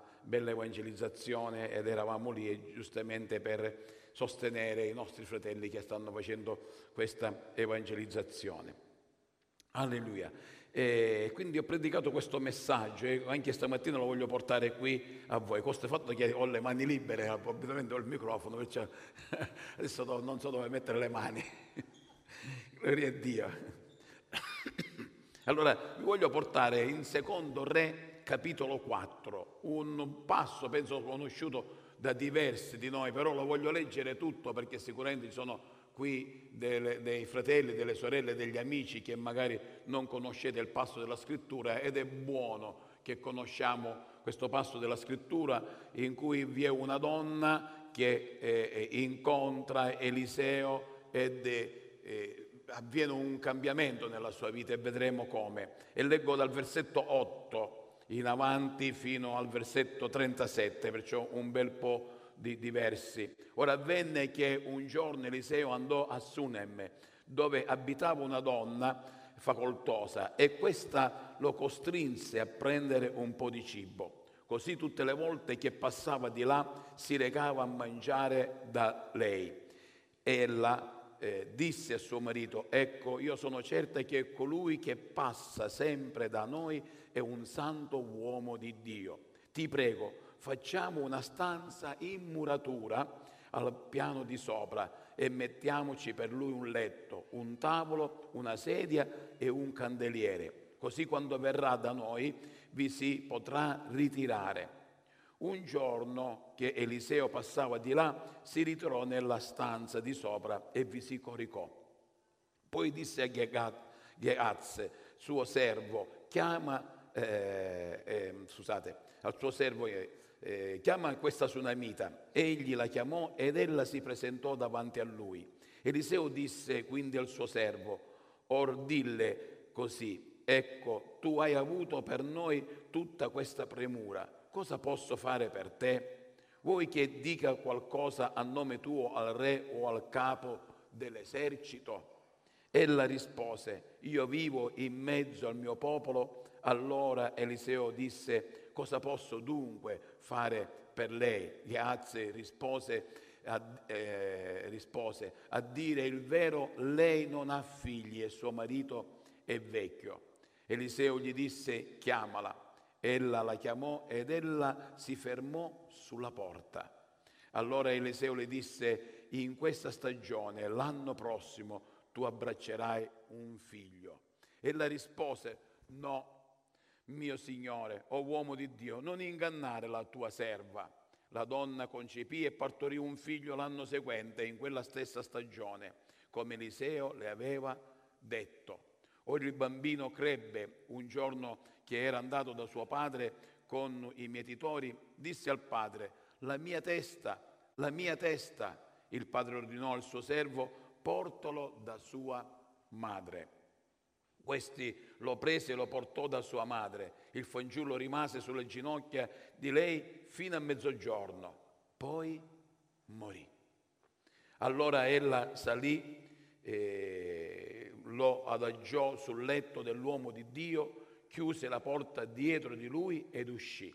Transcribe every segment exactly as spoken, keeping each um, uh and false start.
una bella evangelizzazione ed eravamo lì giustamente per sostenere i nostri fratelli che stanno facendo questa evangelizzazione. Alleluia. E quindi ho predicato questo messaggio e anche stamattina lo voglio portare qui a voi. Questo è il fatto che ho le mani libere, ovviamente ho il microfono, perciò adesso non so dove mettere le mani. Gloria a Dio. Allora, vi voglio portare in Secondo Re, capitolo quattro, un passo penso conosciuto da diversi di noi, però lo voglio leggere tutto perché sicuramente ci sono qui delle, dei fratelli, delle sorelle, degli amici che magari non conoscete il passo della scrittura, ed è buono che conosciamo questo passo della scrittura in cui vi è una donna che eh, incontra Eliseo ed eh, avviene un cambiamento nella sua vita e vedremo come. E leggo dal versetto otto in avanti fino al versetto trentasette, perciò un bel po' di diversi. Ora avvenne che un giorno Eliseo andò a Sunem, dove abitava una donna facoltosa, e questa lo costrinse a prendere un po' di cibo. Così tutte le volte che passava di là si recava a mangiare da lei. Ella eh, disse a suo marito: ecco, io sono certa che colui che passa sempre da noi è un santo uomo di Dio. Ti prego, facciamo una stanza in muratura al piano di sopra e mettiamoci per lui un letto, un tavolo, una sedia e un candeliere. Così quando verrà da noi vi si potrà ritirare. Un giorno che Eliseo passava di là, si ritirò nella stanza di sopra e vi si coricò. Poi disse a Ghehazi, suo servo, chiama, eh, eh, scusate, al suo servo Eh, chiama questa Sunamita. Egli la chiamò ed ella si presentò davanti a lui. Eliseo disse quindi al suo servo: or dille così, ecco, tu hai avuto per noi tutta questa premura, cosa posso fare per te? Vuoi che dica qualcosa a nome tuo al re o al capo dell'esercito? Ella rispose: io vivo in mezzo al mio popolo. Allora Eliseo disse: cosa posso dunque fare per lei? Ghehazi rispose, a, eh, rispose, a dire il vero, lei non ha figli e suo marito è vecchio. Eliseo gli disse: chiamala. Ella la chiamò ed ella si fermò sulla porta. Allora Eliseo le disse: in questa stagione, l'anno prossimo, tu abbraccerai un figlio. Ella rispose: no, mio signore, o uomo di Dio, non ingannare la tua serva. La donna concepì e partorì un figlio l'anno seguente, in quella stessa stagione, come Eliseo le aveva detto. Ora il bambino crebbe. Un giorno che era andato da suo padre con i mietitori, disse al padre: la mia testa, la mia testa. Il padre ordinò al suo servo: portalo da sua madre. Questi lo prese e lo portò da sua madre. Il fanciullo rimase sulle ginocchia di lei fino a mezzogiorno, poi morì. Allora ella salì, eh, lo adagiò sul letto dell'uomo di Dio, chiuse la porta dietro di lui ed uscì.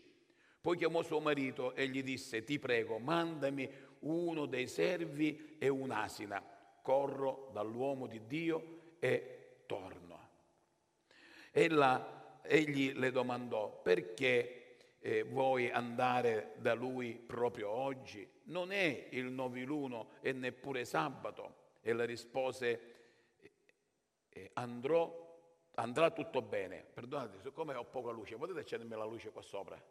Poi chiamò suo marito e gli disse: ti prego, mandami uno dei servi e un'asina. Corro dall'uomo di Dio e torno. Ella, egli le domandò: perché eh, vuoi andare da lui proprio oggi? Non è il noviluno e neppure sabato. Ella rispose: andrò, andrà tutto bene. Perdonate, siccome ho poca luce, potete accendermi la luce qua sopra?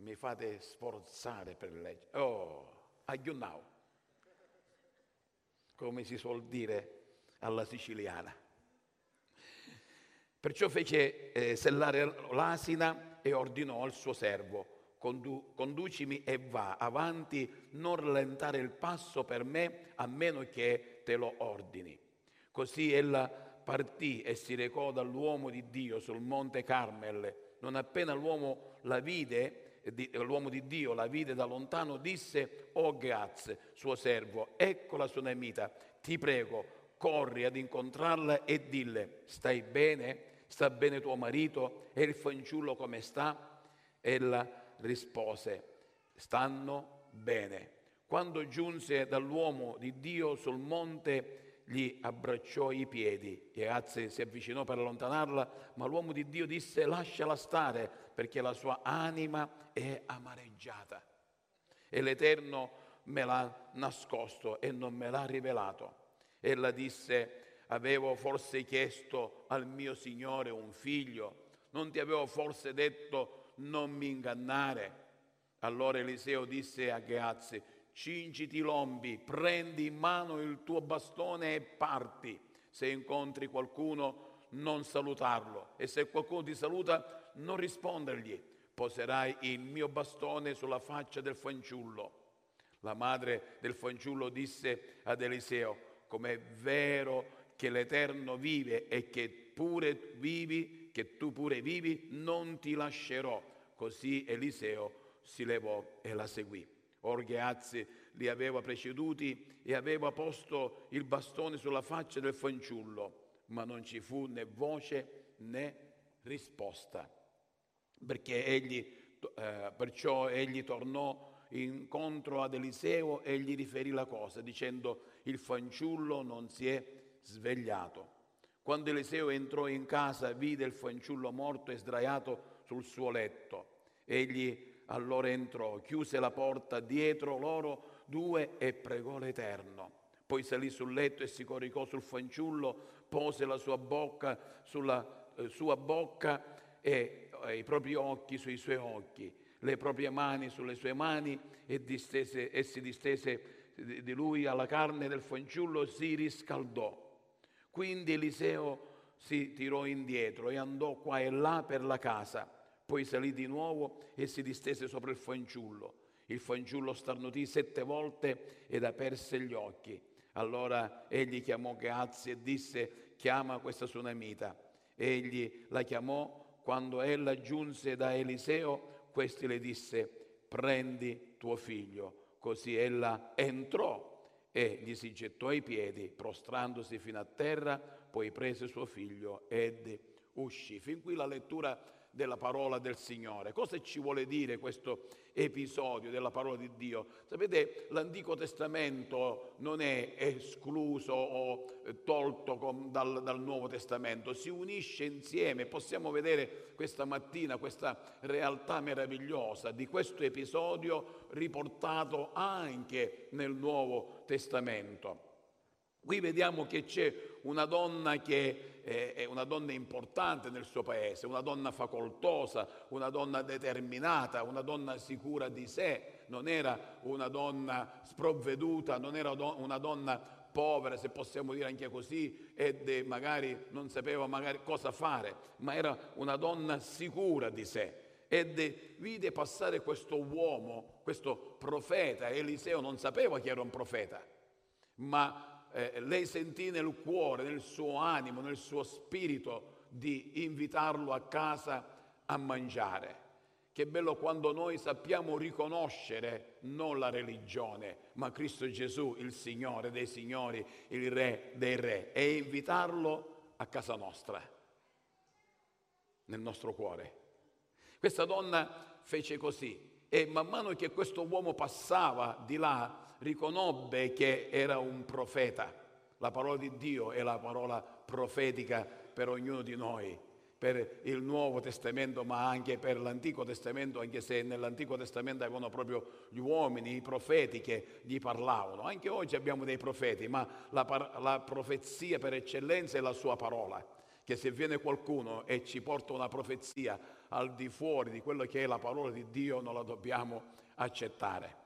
Mi fate sforzare per leggere. Oh, aglio now, come si suol dire alla siciliana. Perciò fece eh, sellare l'asina e ordinò al suo servo: Condu- conducimi e va avanti, non rallentare il passo per me, a meno che te lo ordini. Così ella partì e si recò dall'uomo di Dio sul monte Carmel. Non appena l'uomo la vide, di, l'uomo di Dio la vide da lontano, disse: o Ghehazi, suo servo, ecco la Sunamita, ti prego, corri ad incontrarla e dille: stai bene? Sta bene tuo marito? E il fanciullo come sta? Ella rispose: stanno bene. Quando giunse dall'uomo di Dio sul monte, gli abbracciò i piedi. Ghehazi si avvicinò per allontanarla, ma l'uomo di Dio disse: lasciala stare, perché la sua anima è amareggiata e l'Eterno me l'ha nascosto e non me l'ha rivelato. Ella disse: avevo forse chiesto al mio Signore un figlio? Non ti avevo forse detto: non mi ingannare? Allora Eliseo disse a Ghehazi: cingiti l'ombi, prendi in mano il tuo bastone e parti. Se incontri qualcuno, non salutarlo, e se qualcuno ti saluta, non rispondergli. Poserai il mio bastone sulla faccia del fanciullo. La madre del fanciullo disse ad Eliseo: com'è vero che l'Eterno vive e che pure vivi, che tu pure vivi, non ti lascerò. Così Eliseo si levò e la seguì. Or Ghehazi li aveva preceduti e aveva posto il bastone sulla faccia del fanciullo, ma non ci fu né voce né risposta. Perché egli, eh, perciò egli tornò incontro ad Eliseo e gli riferì la cosa, dicendo: il fanciullo non si è svegliato. Quando Eliseo entrò in casa, vide il fanciullo morto e sdraiato sul suo letto. Egli allora entrò, chiuse la porta dietro loro due e pregò l'Eterno. Poi salì sul letto e si coricò sul fanciullo, pose la sua bocca sulla eh, sua bocca e eh, i propri occhi sui suoi occhi, le proprie mani sulle sue mani, e, distese, e si distese di lui alla carne del fanciullo, si riscaldò. Quindi Eliseo si tirò indietro e andò qua e là per la casa. Poi salì di nuovo e si distese sopra il fanciullo. Il fanciullo starnutì sette volte ed aperse gli occhi. Allora egli chiamò Ghehazi e disse: chiama questa sunamita. Egli la chiamò. Quando ella giunse da Eliseo, questi le disse: prendi tuo figlio. Così ella entrò e gli si gettò ai piedi, prostrandosi fino a terra, poi prese suo figlio ed uscì. Fin qui la lettura della parola del Signore. Cosa ci vuole dire questo episodio della parola di Dio? Sapete, l'Antico Testamento non è escluso o tolto con, dal, dal Nuovo Testamento, si unisce insieme. Possiamo vedere questa mattina questa realtà meravigliosa di questo episodio riportato anche nel Nuovo Testamento. Qui vediamo che c'è una donna che eh, è una donna importante nel suo paese, una donna facoltosa, una donna determinata, una donna sicura di sé. Non era una donna sprovveduta, non era una donna povera, se possiamo dire anche così, e magari non sapeva magari cosa fare, ma era una donna sicura di sé. Ed vide passare questo uomo, questo profeta. Eliseo non sapeva che era un profeta, ma Eh, lei sentì nel cuore, nel suo animo, nel suo spirito di invitarlo a casa a mangiare. Che bello quando noi sappiamo riconoscere non la religione, ma Cristo Gesù, il Signore dei Signori, il Re dei Re, e invitarlo a casa nostra, nel nostro cuore. Questa donna fece così, e man mano che questo uomo passava di là, riconobbe che era un profeta. La parola di Dio è la parola profetica per ognuno di noi, per il Nuovo Testamento ma anche per l'Antico Testamento, anche se nell'Antico Testamento avevano proprio gli uomini, i profeti che gli parlavano. Anche oggi abbiamo dei profeti, ma la, par- la profezia per eccellenza è la sua parola. Che se viene qualcuno e ci porta una profezia al di fuori di quello che è la parola di Dio, non la dobbiamo accettare.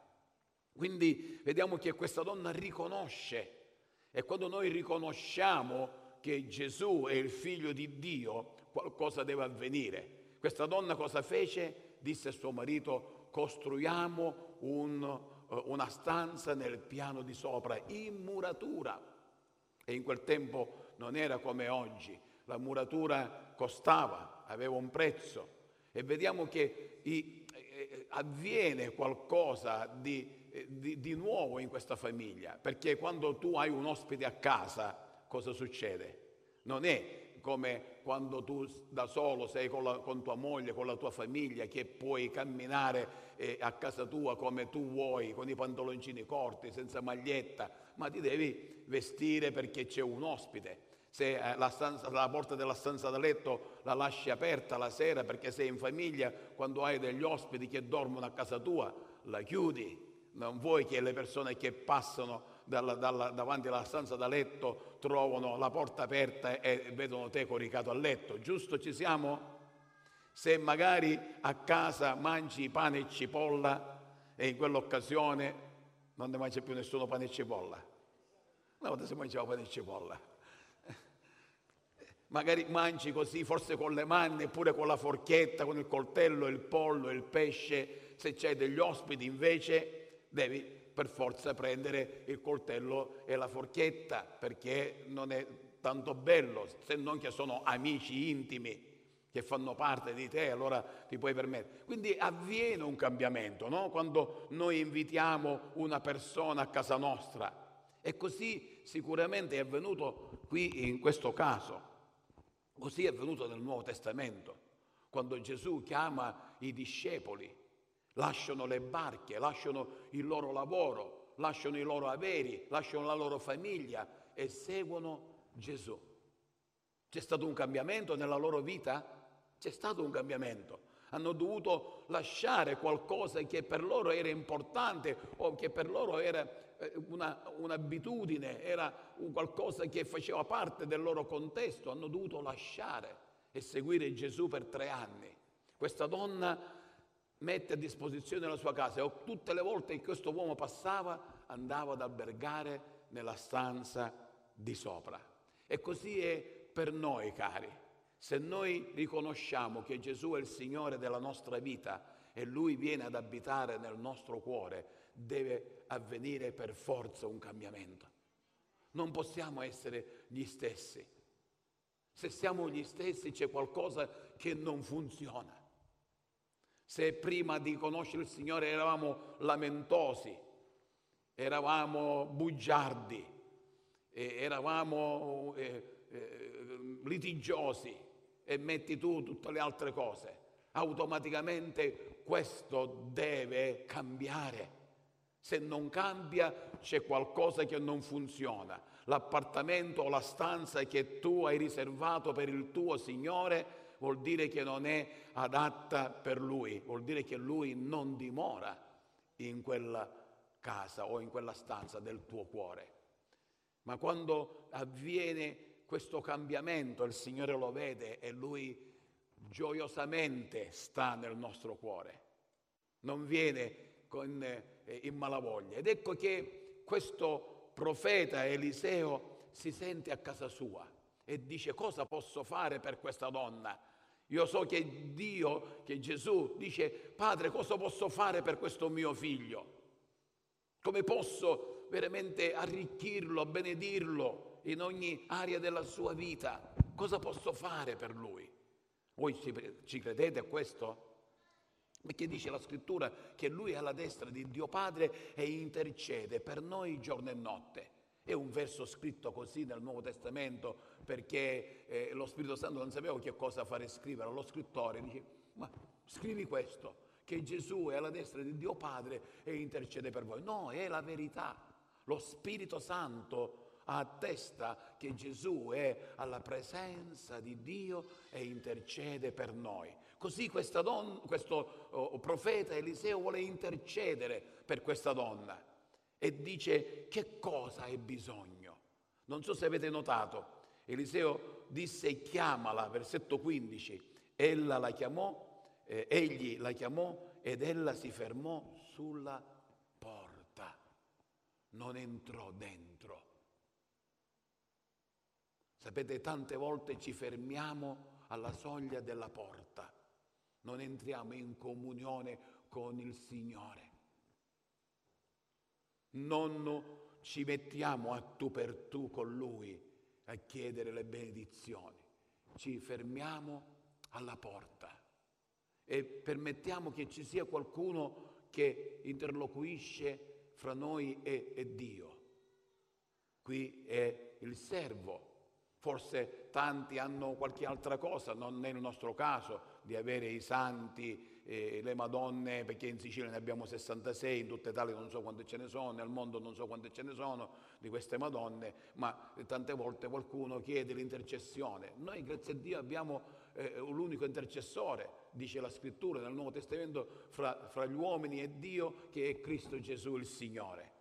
Quindi vediamo che questa donna riconosce, e quando noi riconosciamo che Gesù è il figlio di Dio, qualcosa deve avvenire. Questa donna cosa fece? Disse a suo marito: costruiamo un, una stanza nel piano di sopra, in muratura. E in quel tempo non era come oggi, la muratura costava, aveva un prezzo. E vediamo che i avviene qualcosa di, di, di nuovo in questa famiglia, perché quando tu hai un ospite a casa, cosa succede? Non è come quando tu da solo sei con, la, con tua moglie, con la tua famiglia, che puoi camminare eh, a casa tua come tu vuoi, con i pantaloncini corti, senza maglietta, ma ti devi vestire perché c'è un ospite. Se la, stanza, la porta della stanza da letto la lasci aperta la sera perché sei in famiglia, quando hai degli ospiti che dormono a casa tua, la chiudi. Non vuoi che le persone che passano dalla, dalla, davanti alla stanza da letto trovano la porta aperta e vedono te coricato a letto, giusto? Ci siamo? Se magari a casa mangi pane e cipolla e in quell'occasione non ne mangia più nessuno pane e cipolla. Una volta si mangiava pane e cipolla. Magari mangi così, forse con le mani, oppure con la forchetta, con il coltello, il pollo, il pesce. Se c'è degli ospiti invece devi per forza prendere il coltello e la forchetta, perché non è tanto bello, se non che sono amici intimi che fanno parte di te, allora ti puoi permettere. Quindi avviene un cambiamento, no? Quando noi invitiamo una persona a casa nostra, e così sicuramente è avvenuto qui in questo caso, così è avvenuto nel Nuovo Testamento, quando Gesù chiama i discepoli. Lasciano le barche, lasciano il loro lavoro, lasciano i loro averi, lasciano la loro famiglia e seguono Gesù. C'è stato un cambiamento nella loro vita? C'è stato un cambiamento. Hanno dovuto lasciare qualcosa che per loro era importante o che per loro era una, un'abitudine, era un qualcosa che faceva parte del loro contesto. Hanno dovuto lasciare e seguire Gesù per tre anni. Questa donna mette a disposizione la sua casa e tutte le volte che questo uomo passava andava ad albergare nella stanza di sopra. E così è per noi, cari. Se noi riconosciamo che Gesù è il Signore della nostra vita e Lui viene ad abitare nel nostro cuore, deve avvenire per forza un cambiamento. Non possiamo essere gli stessi. Se siamo gli stessi c'è qualcosa che non funziona. Se prima di conoscere il Signore eravamo lamentosi, eravamo bugiardi, eravamo litigiosi e metti tu tutte le altre cose, automaticamente questo deve cambiare. Se non cambia c'è qualcosa che non funziona. L'appartamento o la stanza che tu hai riservato per il tuo Signore vuol dire che non è adatta per Lui, vuol dire che Lui non dimora in quella casa o in quella stanza del tuo cuore. Ma quando avviene questo cambiamento, il Signore lo vede e Lui gioiosamente sta nel nostro cuore, non viene con, eh, in malavoglia. Ed ecco che questo profeta Eliseo si sente a casa sua e dice: cosa posso fare per questa donna? Io so che Dio, che Gesù dice: Padre, cosa posso fare per questo mio figlio? Come posso veramente arricchirlo, benedirlo in ogni area della sua vita? Cosa posso fare per lui? Voi ci, ci credete a questo? Perché dice la Scrittura che lui è alla destra di Dio Padre e intercede per noi giorno e notte. È un verso scritto così nel Nuovo Testamento perché eh, lo Spirito Santo non sapeva che cosa fare scrivere. Lo scrittore dice: ma scrivi questo, che Gesù è alla destra di Dio Padre e intercede per voi. No, è la verità. Lo Spirito Santo attesta che Gesù è alla presenza di Dio e intercede per noi. Così questa donna, questo oh, profeta Eliseo vuole intercedere per questa donna. E dice: che cosa hai bisogno? Non so se avete notato, Eliseo disse: chiamala, versetto quindici. Ella la chiamò, eh, egli la chiamò ed ella si fermò sulla porta. Non entrò dentro. Sapete, tante volte ci fermiamo alla soglia della porta. Non entriamo in comunione con il Signore. Non ci mettiamo a tu per tu con Lui a chiedere le benedizioni, ci fermiamo alla porta e permettiamo che ci sia qualcuno che interloquisce fra noi e, e Dio. Qui è il servo Forse tanti hanno qualche altra cosa, non è il nostro caso di avere i santi, eh, le Madonne, perché in Sicilia ne abbiamo sessantasei, in tutta Italia non so quante ce ne sono, nel mondo non so quante ce ne sono di queste Madonne, ma tante volte qualcuno chiede l'intercessione. Noi, grazie a Dio, abbiamo eh, l'unico intercessore, dice la Scrittura nel Nuovo Testamento, fra, fra gli uomini e Dio, che è Cristo Gesù il Signore.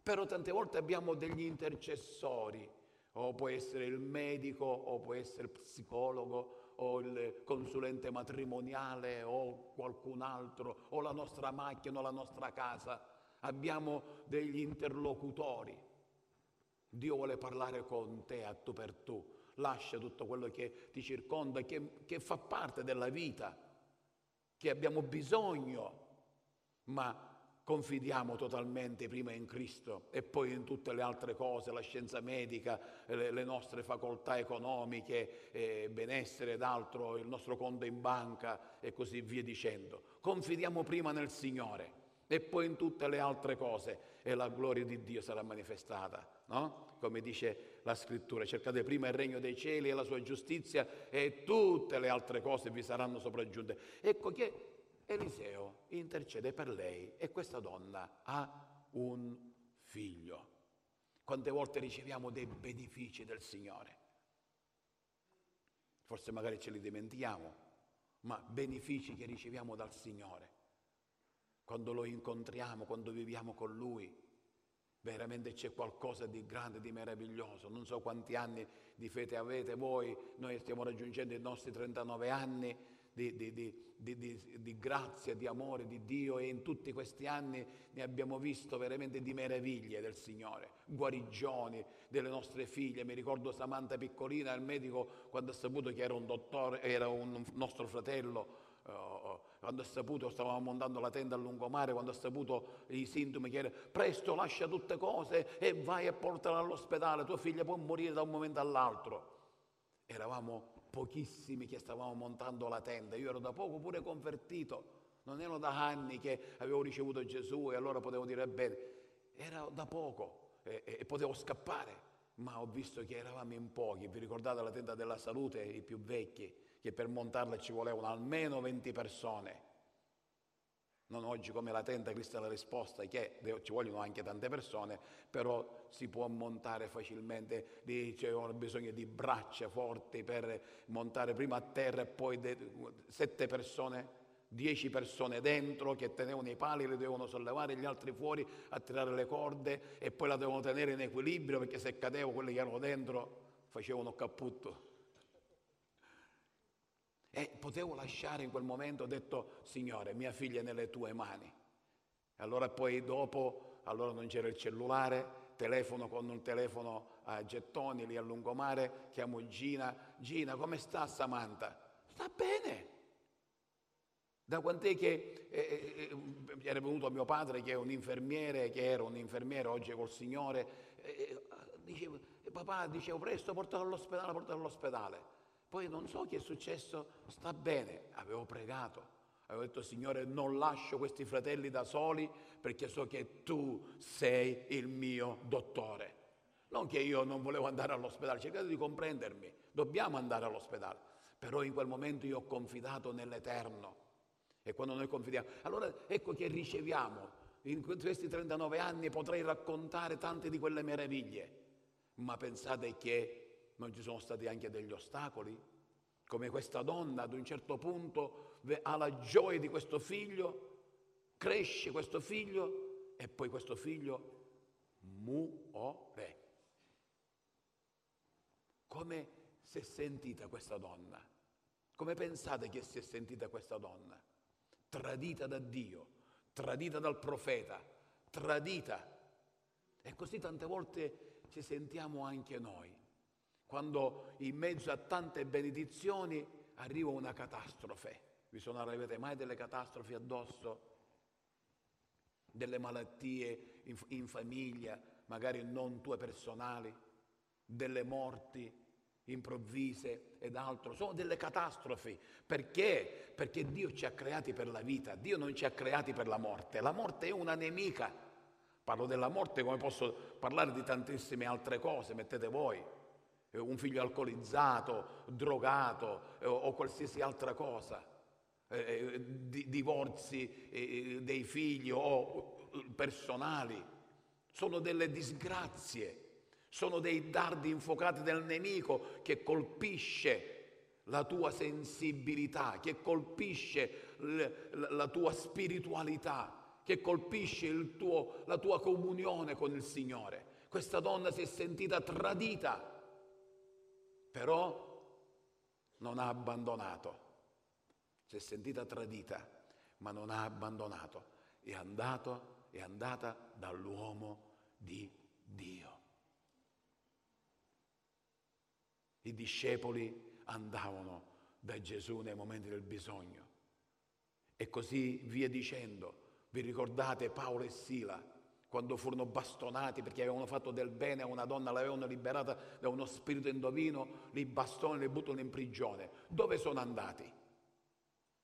Però tante volte abbiamo degli intercessori, o può essere il medico, o può essere il psicologo, o il consulente matrimoniale, o qualcun altro, o la nostra macchina, o la nostra casa. Abbiamo degli interlocutori. Dio vuole parlare con te a tu per tu. Lascia tutto quello che ti circonda, che, che fa parte della vita, che abbiamo bisogno, ma confidiamo totalmente prima in Cristo e poi in tutte le altre cose, la scienza medica, le nostre facoltà economiche, eh, benessere ed altro, il nostro conto in banca e così via dicendo. Confidiamo prima nel Signore e poi in tutte le altre cose e la gloria di Dio sarà manifestata, no? Come dice la Scrittura, cercate prima il regno dei cieli e la sua giustizia e tutte le altre cose vi saranno sopraggiunte. Ecco che Eliseo intercede per lei e questa donna ha un figlio. Quante volte riceviamo dei benefici del Signore? Forse magari ce li dimentichiamo, ma benefici che riceviamo dal Signore. Quando lo incontriamo, quando viviamo con Lui, veramente c'è qualcosa di grande, di meraviglioso. Non so quanti anni di fede avete voi, noi stiamo raggiungendo i nostri trentanove anni, Di, di, di, di, di grazia, di amore di Dio, e in tutti questi anni ne abbiamo visto veramente di meraviglie del Signore, guarigioni delle nostre figlie. Mi ricordo Samantha piccolina, il medico, quando ha saputo che era un dottore, era un nostro fratello, quando ha saputo, stavamo montando la tenda a lungomare, quando ha saputo i sintomi che era, presto lascia tutte cose e vai e portala all'ospedale, tua figlia può morire da un momento all'altro. Eravamo pochissimi che stavamo montando la tenda, io ero da poco pure convertito, non ero da anni che avevo ricevuto Gesù e allora potevo dire bene, era da poco e, e, e potevo scappare, ma ho visto che eravamo in pochi. Vi ricordate la tenda della salute, i più vecchi, che per montarla ci volevano almeno venti persone, non oggi come la tenda Cristo è la risposta, che ci vogliono anche tante persone, però si può montare facilmente. Lì c'è bisogno di braccia forti per montare prima a terra e poi sette persone, dieci persone dentro che tenevano i pali, li dovevano sollevare, gli altri fuori a tirare le corde e poi la dovevano tenere in equilibrio, perché se cadevano quelli che erano dentro facevano capputto. E potevo lasciare in quel momento, ho detto, Signore, mia figlia è nelle tue mani. Allora poi dopo, allora non c'era il cellulare, telefono con un telefono a gettoni lì a lungomare, chiamo Gina, Gina come sta Samantha? Sta bene. Da quant'è che eh, eh, era venuto mio padre che è un infermiere, che era un infermiere, oggi è col Signore, eh, dicevo, papà, dicevo, presto portalo all'ospedale, portalo all'ospedale. Poi non so che è successo, sta bene. Avevo pregato, avevo detto, Signore, non lascio questi fratelli da soli, perché so che tu sei il mio dottore. Non che io non volevo andare all'ospedale, cercate di comprendermi, dobbiamo andare all'ospedale. Però in quel momento io ho confidato nell'Eterno. E quando noi confidiamo, allora ecco che riceviamo. In questi trentanove anni potrei raccontare tante di quelle meraviglie, ma pensate che non ci sono stati anche degli ostacoli, come questa donna ad un certo punto ha la gioia di questo figlio, cresce questo figlio e poi questo figlio muore. Come si è sentita questa donna? Come pensate che si è sentita questa donna? Tradita da Dio, tradita dal profeta, tradita. E così tante volte ci sentiamo anche noi. Quando in mezzo a tante benedizioni arriva una catastrofe. Vi sono arrivate mai delle catastrofi addosso? Delle malattie in, in famiglia, magari non tue personali, delle morti improvvise ed altro. Sono delle catastrofi. Perché? Perché Dio ci ha creati per la vita, Dio non ci ha creati per la morte. La morte è una nemica. Parlo della morte come posso parlare di tantissime altre cose, mettete voi. un figlio alcolizzato, drogato o qualsiasi altra cosa, divorzi dei figli o personali, sono delle disgrazie, sono dei dardi infuocati del nemico che colpisce la tua sensibilità, che colpisce la tua spiritualità, che colpisce il tuo, la tua comunione con il Signore. Questa donna si è sentita tradita, però non ha abbandonato. Si è sentita tradita, ma non ha abbandonato. È andato, è andata dall'uomo di Dio. I discepoli andavano da Gesù nei momenti del bisogno. E così via dicendo. Vi ricordate Paolo e Sila? Quando furono bastonati perché avevano fatto del bene a una donna, l'avevano liberata da uno spirito indovino, li bastonano e li buttano in prigione. Dove sono andati?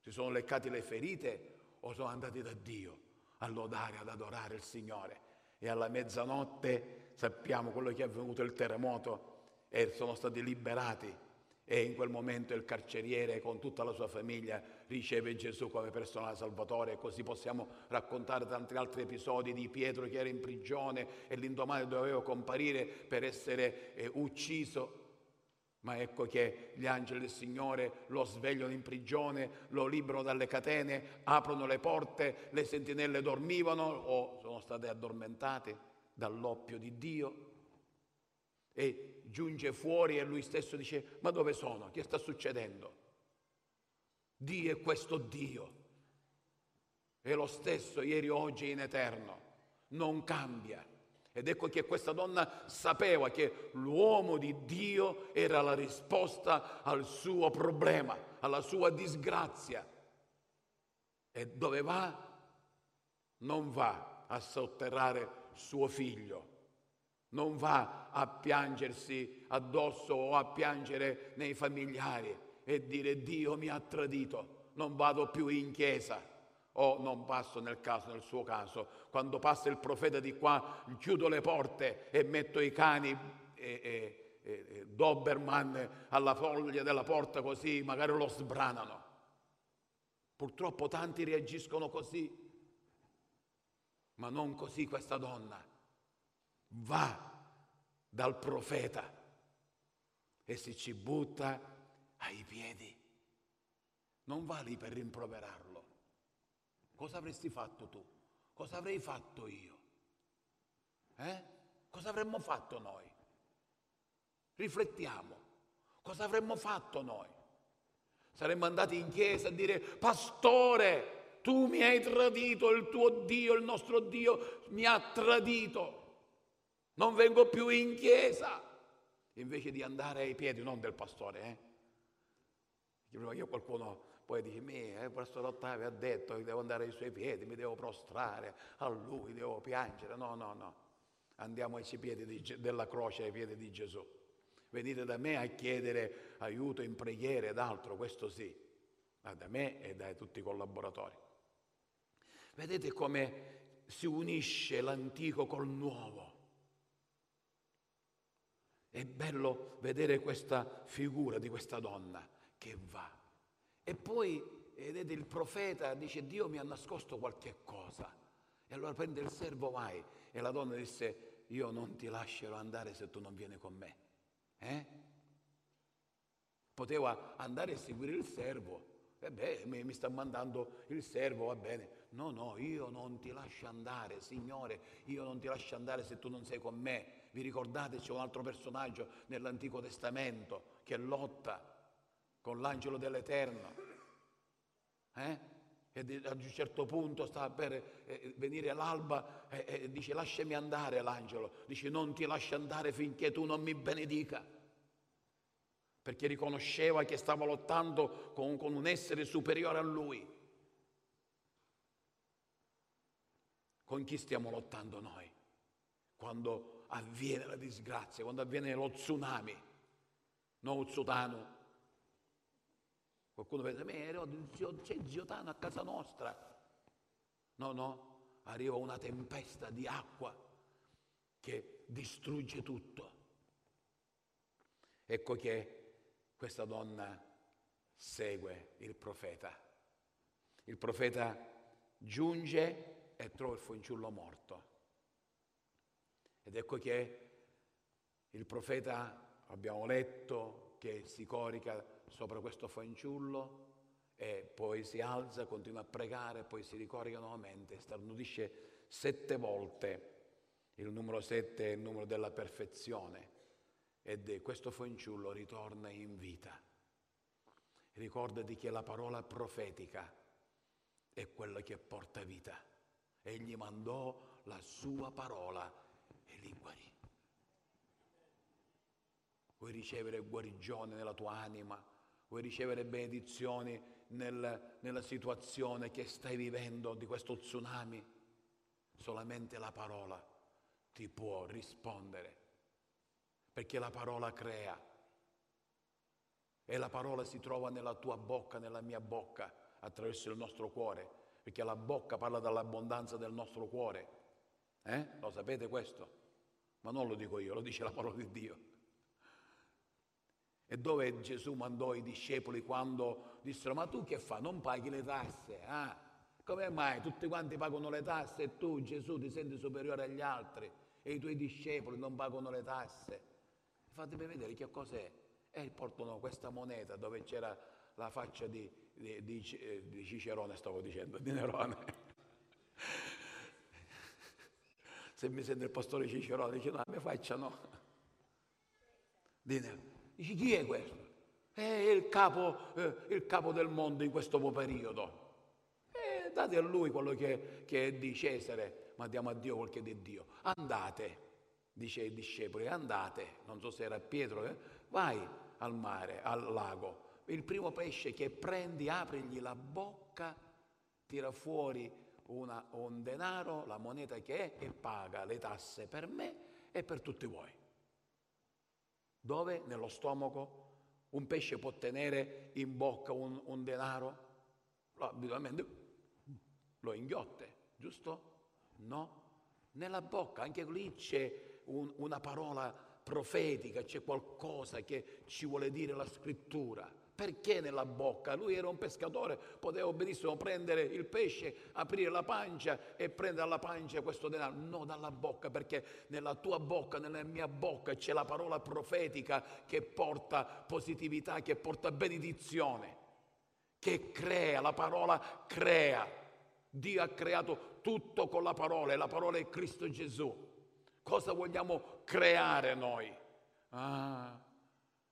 Si sono leccati le ferite o sono andati da Dio a lodare, ad adorare il Signore? E alla mezzanotte sappiamo quello che è avvenuto, il terremoto, e sono stati liberati. E in quel momento il carceriere con tutta la sua famiglia riceve Gesù come personale salvatore, e così possiamo raccontare tanti altri episodi di Pietro che era in prigione e l'indomani doveva comparire per essere eh, ucciso, ma ecco che gli angeli del Signore lo svegliano in prigione, lo liberano dalle catene, aprono le porte, le sentinelle dormivano o sono state addormentate dall'oppio di Dio, e giunge fuori e lui stesso dice: ma dove sono? Che sta succedendo? Dio è questo Dio, è lo stesso ieri, oggi e in eterno, non cambia. Ed ecco che questa donna sapeva che l'uomo di Dio era la risposta al suo problema, alla sua disgrazia, e dove va? Non va a sotterrare suo figlio, non va a piangersi addosso o a piangere nei familiari e dire: Dio mi ha tradito, non vado più in chiesa, o non passo nel caso, nel suo caso, quando passa il profeta di qua chiudo le porte e metto i cani e, e, e, Doberman alla foglia della porta, così magari lo sbranano. Purtroppo tanti reagiscono così, ma non così questa donna. Va dal profeta e si ci butta ai piedi. Non va lì per rimproverarlo. Cosa avresti fatto tu? Cosa avrei fatto io? Eh? Cosa avremmo fatto noi? Riflettiamo. Cosa avremmo fatto noi? Saremmo andati in chiesa a dire: pastore, tu mi hai tradito, il tuo Dio, il nostro Dio mi ha tradito, non vengo più in chiesa, invece di andare ai piedi, non del pastore, eh? Prima che qualcuno poi dice: me, il pastore Ottavio ha detto che devo andare ai suoi piedi, mi devo prostrare a lui, devo piangere. No, no, no. Andiamo ai piedi di, della croce, ai piedi di Gesù. Venite da me a chiedere aiuto in preghiera ed altro, questo sì, ma da me e da tutti i collaboratori. Vedete come si unisce l'antico col nuovo. È bello vedere questa figura di questa donna che va. E poi, vedete, il profeta dice: Dio mi ha nascosto qualche cosa. E allora prende il servo, vai. E la donna disse: io non ti lascerò andare se tu non vieni con me. Eh? Poteva andare a seguire il servo. E beh, mi, mi sta mandando il servo, va bene. No, no, io non ti lascio andare, Signore, io non ti lascio andare se tu non sei con me. Vi ricordate, c'è un altro personaggio nell'Antico Testamento che lotta con l'angelo dell'Eterno, eh? E ad un certo punto sta per eh, venire l'alba e eh, eh, dice: lasciami andare. L'angelo dice: non ti lascio andare finché tu non mi benedica, perché riconosceva che stava lottando con, con un essere superiore a lui. Con chi stiamo lottando noi quando avviene la disgrazia, quando avviene lo tsunami, non lo tsutano? Qualcuno pensa: c'è zio Tano a casa nostra. No, no, arriva una tempesta di acqua che distrugge tutto. Ecco che questa donna segue il profeta. Il profeta giunge e trova il fanciullo morto. Ed ecco che il profeta, abbiamo letto, che si corica sopra questo fanciullo e poi si alza, continua a pregare, poi si ricorica nuovamente, starnutisce sette volte. Il numero sette è il numero della perfezione. Ed questo fanciullo ritorna in vita. Ricordati che la parola profetica è quella che porta vita. Egli mandò la sua parola e li guarì. Vuoi ricevere guarigione nella tua anima? Vuoi ricevere benedizioni nel, nella situazione che stai vivendo di questo tsunami? Solamente la parola ti può rispondere, perché la parola crea e la parola si trova nella tua bocca, nella mia bocca, attraverso il nostro cuore, perché la bocca parla dall'abbondanza del nostro cuore. Eh? Lo sapete questo? Ma non lo dico io, lo dice la parola di Dio. E dove Gesù mandò i discepoli quando dissero: ma tu che fai? Non paghi le tasse? Ah, come mai? Tutti quanti pagano le tasse e tu, Gesù, ti senti superiore agli altri e i tuoi discepoli non pagano le tasse. Fatemi vedere che cos'è. E portano questa moneta dove c'era la faccia di, di, di, di Cicerone, stavo dicendo, di Nerone. Se mi sente il pastore Cicerone, dice: no, la mia faccia no. Di Nerone. Dici: chi è questo? È il capo, eh, il capo del mondo in questo periodo. Eh, date a lui quello che, che è di Cesare, ma diamo a Dio quel che è di Dio. Andate, dice ai discepoli, andate. Non so se era Pietro, eh? Vai al mare, al lago. Il primo pesce che prendi, aprigli la bocca, tira fuori una, un denaro, la moneta che è, e paga le tasse per me e per tutti voi. Dove? Nello stomaco. Un pesce può tenere in bocca un, un denaro? Lo, abitualmente lo inghiotte, giusto? No. Nella bocca, anche lì c'è un, una parola profetica, c'è qualcosa che ci vuole dire la scrittura. Perché nella bocca? Lui era un pescatore, poteva benissimo prendere il pesce, aprire la pancia e prendere dalla pancia questo denaro. No, dalla bocca, perché nella tua bocca, nella mia bocca c'è la parola profetica che porta positività, che porta benedizione, che crea, la parola crea. Dio ha creato tutto con la parola e la parola è Cristo Gesù. Cosa vogliamo creare noi? Ah,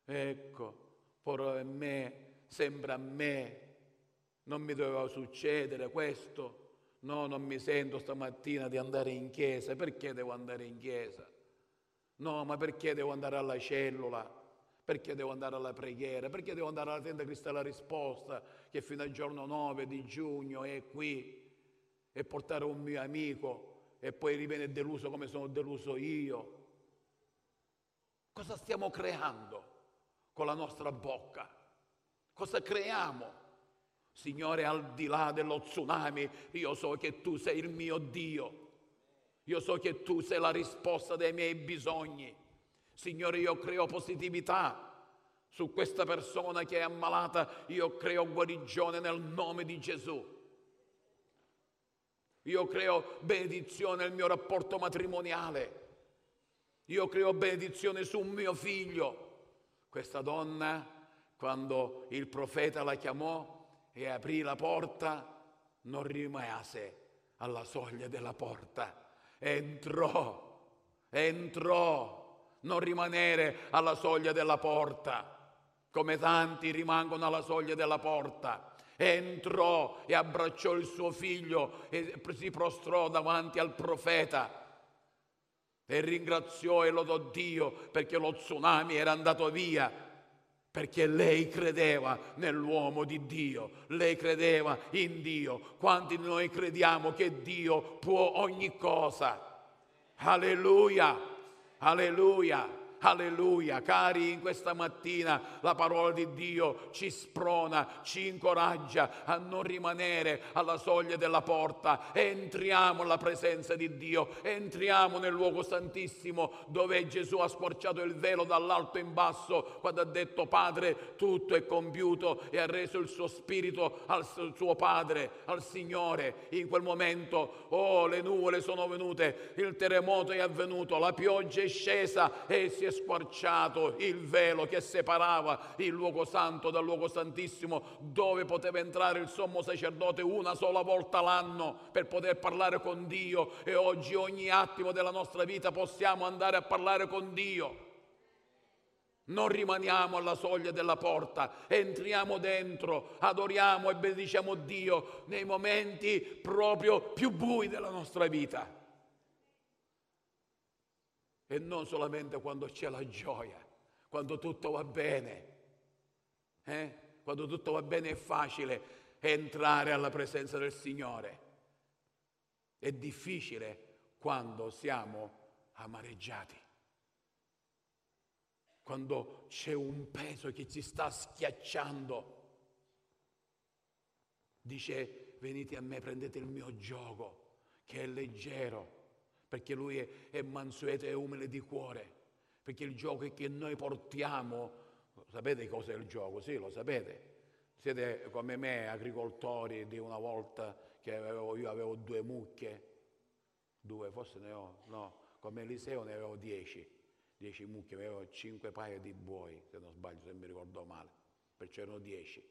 ecco. Povero è me, sembra a me, non mi doveva succedere questo, no, non mi sento stamattina di andare in chiesa, perché devo andare in chiesa? No, ma perché devo andare alla cellula? Perché devo andare alla preghiera? Perché devo andare alla tenda Cristo alla risposta, che fino al giorno nove di giugno è qui, e portare un mio amico, e poi riviene deluso come sono deluso io? Cosa stiamo creando con la nostra bocca? Cosa creiamo? Signore, al di là dello tsunami, io so che tu sei il mio Dio. Io so che tu sei la risposta dei miei bisogni. Signore, io creo positività su questa persona che è ammalata, io creo guarigione nel nome di Gesù. Io creo benedizione nel mio rapporto matrimoniale. Io creo benedizione su mio figlio. Questa donna, quando il profeta la chiamò e aprì la porta, non rimase alla soglia della porta. Entrò, entrò, non rimanere alla soglia della porta, come tanti rimangono alla soglia della porta. Entrò e abbracciò il suo figlio e si prostrò davanti al profeta. E ringraziò e lodò Dio perché lo tsunami era andato via, perché lei credeva nell'uomo di Dio, lei credeva in Dio. Quanti di noi crediamo che Dio può ogni cosa? Alleluia, alleluia. Alleluia, cari, in questa mattina la parola di Dio ci sprona, ci incoraggia a non rimanere alla soglia della porta. Entriamo alla presenza di Dio, entriamo nel luogo santissimo dove Gesù ha squarciato il velo dall'alto in basso, quando ha detto: Padre, tutto è compiuto, e ha reso il suo spirito al suo Padre, al Signore. In quel momento, oh, le nuvole sono venute, il terremoto è avvenuto, la pioggia è scesa e si è squarciato il velo che separava il luogo santo dal luogo santissimo, dove poteva entrare il sommo sacerdote una sola volta l'anno per poter parlare con Dio. E oggi, ogni attimo della nostra vita, possiamo andare a parlare con Dio. Non rimaniamo alla soglia della porta, entriamo dentro, adoriamo e benediciamo Dio nei momenti proprio più bui della nostra vita. E non solamente quando c'è la gioia, quando tutto va bene, eh? Quando tutto va bene è facile entrare alla presenza del Signore. È difficile quando siamo amareggiati, quando c'è un peso che ci sta schiacciando. Dice: venite a me, prendete il mio giogo che è leggero, perché lui è, è mansueto e umile di cuore. Perché il giogo che noi portiamo, sapete cos'è il giogo? Sì, lo sapete. Siete come me, agricoltori, di una volta che avevo, io avevo due mucche, due forse ne ho, no, come Eliseo ne avevo dieci. dieci mucche, avevo cinque paia di buoi, se non sbaglio, se mi ricordo male, perciò erano dieci.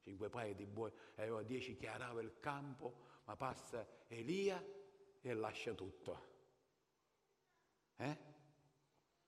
cinque paia di buoi, avevo dieci che arava il campo, ma passa Elia e lascia tutto. Eh?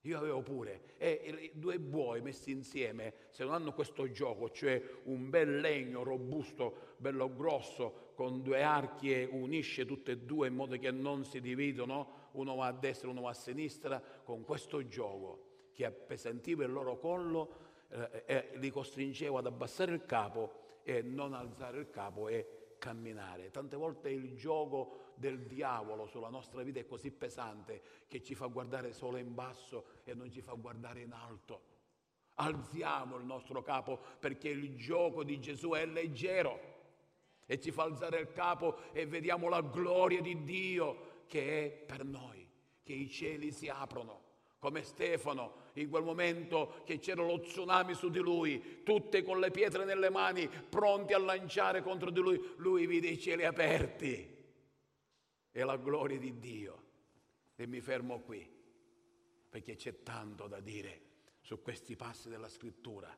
Io avevo pure e, e, due buoi messi insieme, se non hanno questo gioco, cioè un bel legno robusto, bello grosso, con due archi e unisce tutte e due in modo che non si dividono, uno va a destra, uno va a sinistra, con questo gioco che appesantiva il loro collo, eh, eh, li costringeva ad abbassare il capo e non alzare il capo e camminare. Tante volte il gioco del diavolo sulla nostra vita è così pesante che ci fa guardare solo in basso e non ci fa guardare in alto. Alziamo il nostro capo, perché il gioco di Gesù è leggero e ci fa alzare il capo e vediamo la gloria di Dio che è per noi, che i cieli si aprono, come Stefano in quel momento che c'era lo tsunami su di lui, tutte con le pietre nelle mani, pronti a lanciare contro di lui, lui vide i cieli aperti e la gloria di Dio. E mi fermo qui, perché c'è tanto da dire su questi passi della Scrittura.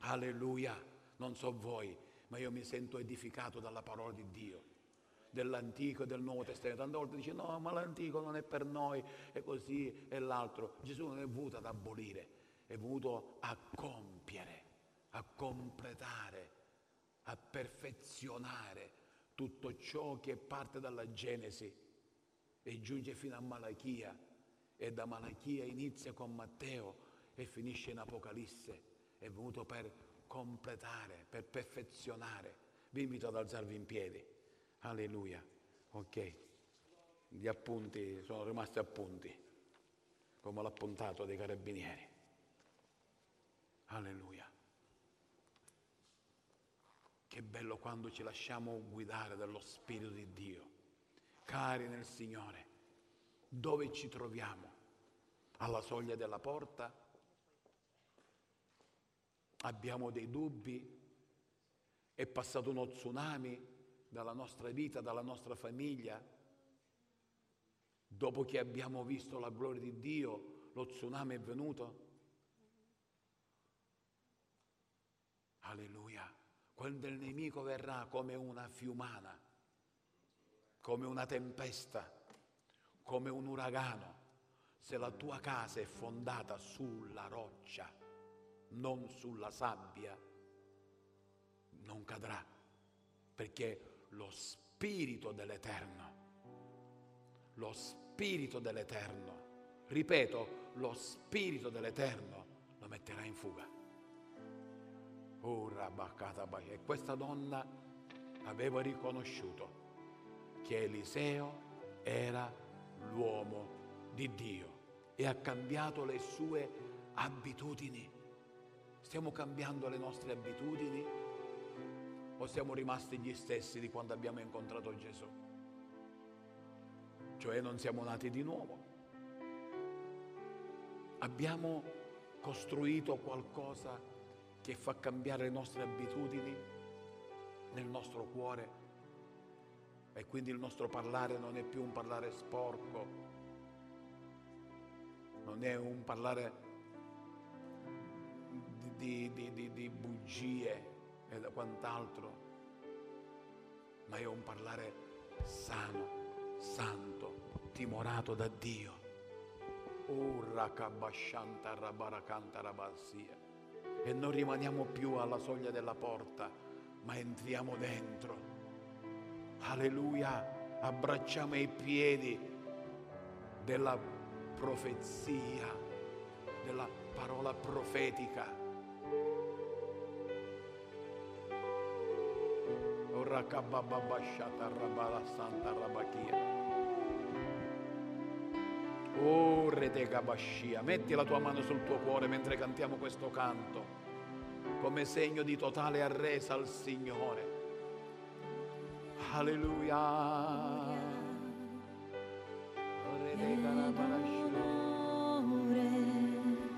Alleluia, non so voi, ma io mi sento edificato dalla parola di Dio, dell'Antico e del Nuovo Testamento. Tante volte dice: no, ma l'Antico non è per noi, e così e l'altro. Gesù non è venuto ad abolire, è venuto a compiere, a completare, a perfezionare tutto ciò che parte dalla Genesi e giunge fino a Malachia, e da Malachia inizia con Matteo e finisce in Apocalisse. È venuto per completare, per perfezionare. Vi invito ad alzarvi in piedi. Alleluia, ok, gli appunti sono rimasti appunti, come l'appuntato dei carabinieri. Alleluia, che bello quando ci lasciamo guidare dallo Spirito di Dio. Cari nel Signore, dove ci troviamo? Alla soglia della porta? Abbiamo dei dubbi? È passato uno tsunami dalla nostra vita, dalla nostra famiglia? Dopo che abbiamo visto la gloria di Dio, lo tsunami è venuto? Alleluia, quando il nemico verrà come una fiumana, come una tempesta, come un uragano, se la tua casa è fondata sulla roccia, non sulla sabbia, non cadrà, perché lo Spirito dell'Eterno, lo Spirito dell'Eterno, ripeto, lo Spirito dell'Eterno lo metterà in fuga. Oh, e questa donna aveva riconosciuto che Eliseo era l'uomo di Dio, e ha cambiato le sue abitudini. Stiamo cambiando le nostre abitudini o siamo rimasti gli stessi di quando abbiamo incontrato Gesù? Cioè non siamo nati di nuovo. Abbiamo costruito qualcosa che fa cambiare le nostre abitudini nel nostro cuore e quindi il nostro parlare non è più un parlare sporco, non è un parlare Di, di, di, di bugie e da quant'altro, ma è un parlare sano, santo, timorato da Dio. E non rimaniamo più alla soglia della porta, ma entriamo dentro. Alleluia, abbracciamo i piedi della profezia, della parola profetica. Oh rete kabashia, metti la tua mano sul tuo cuore mentre cantiamo questo canto come segno di totale arresa al Signore. Alleluia.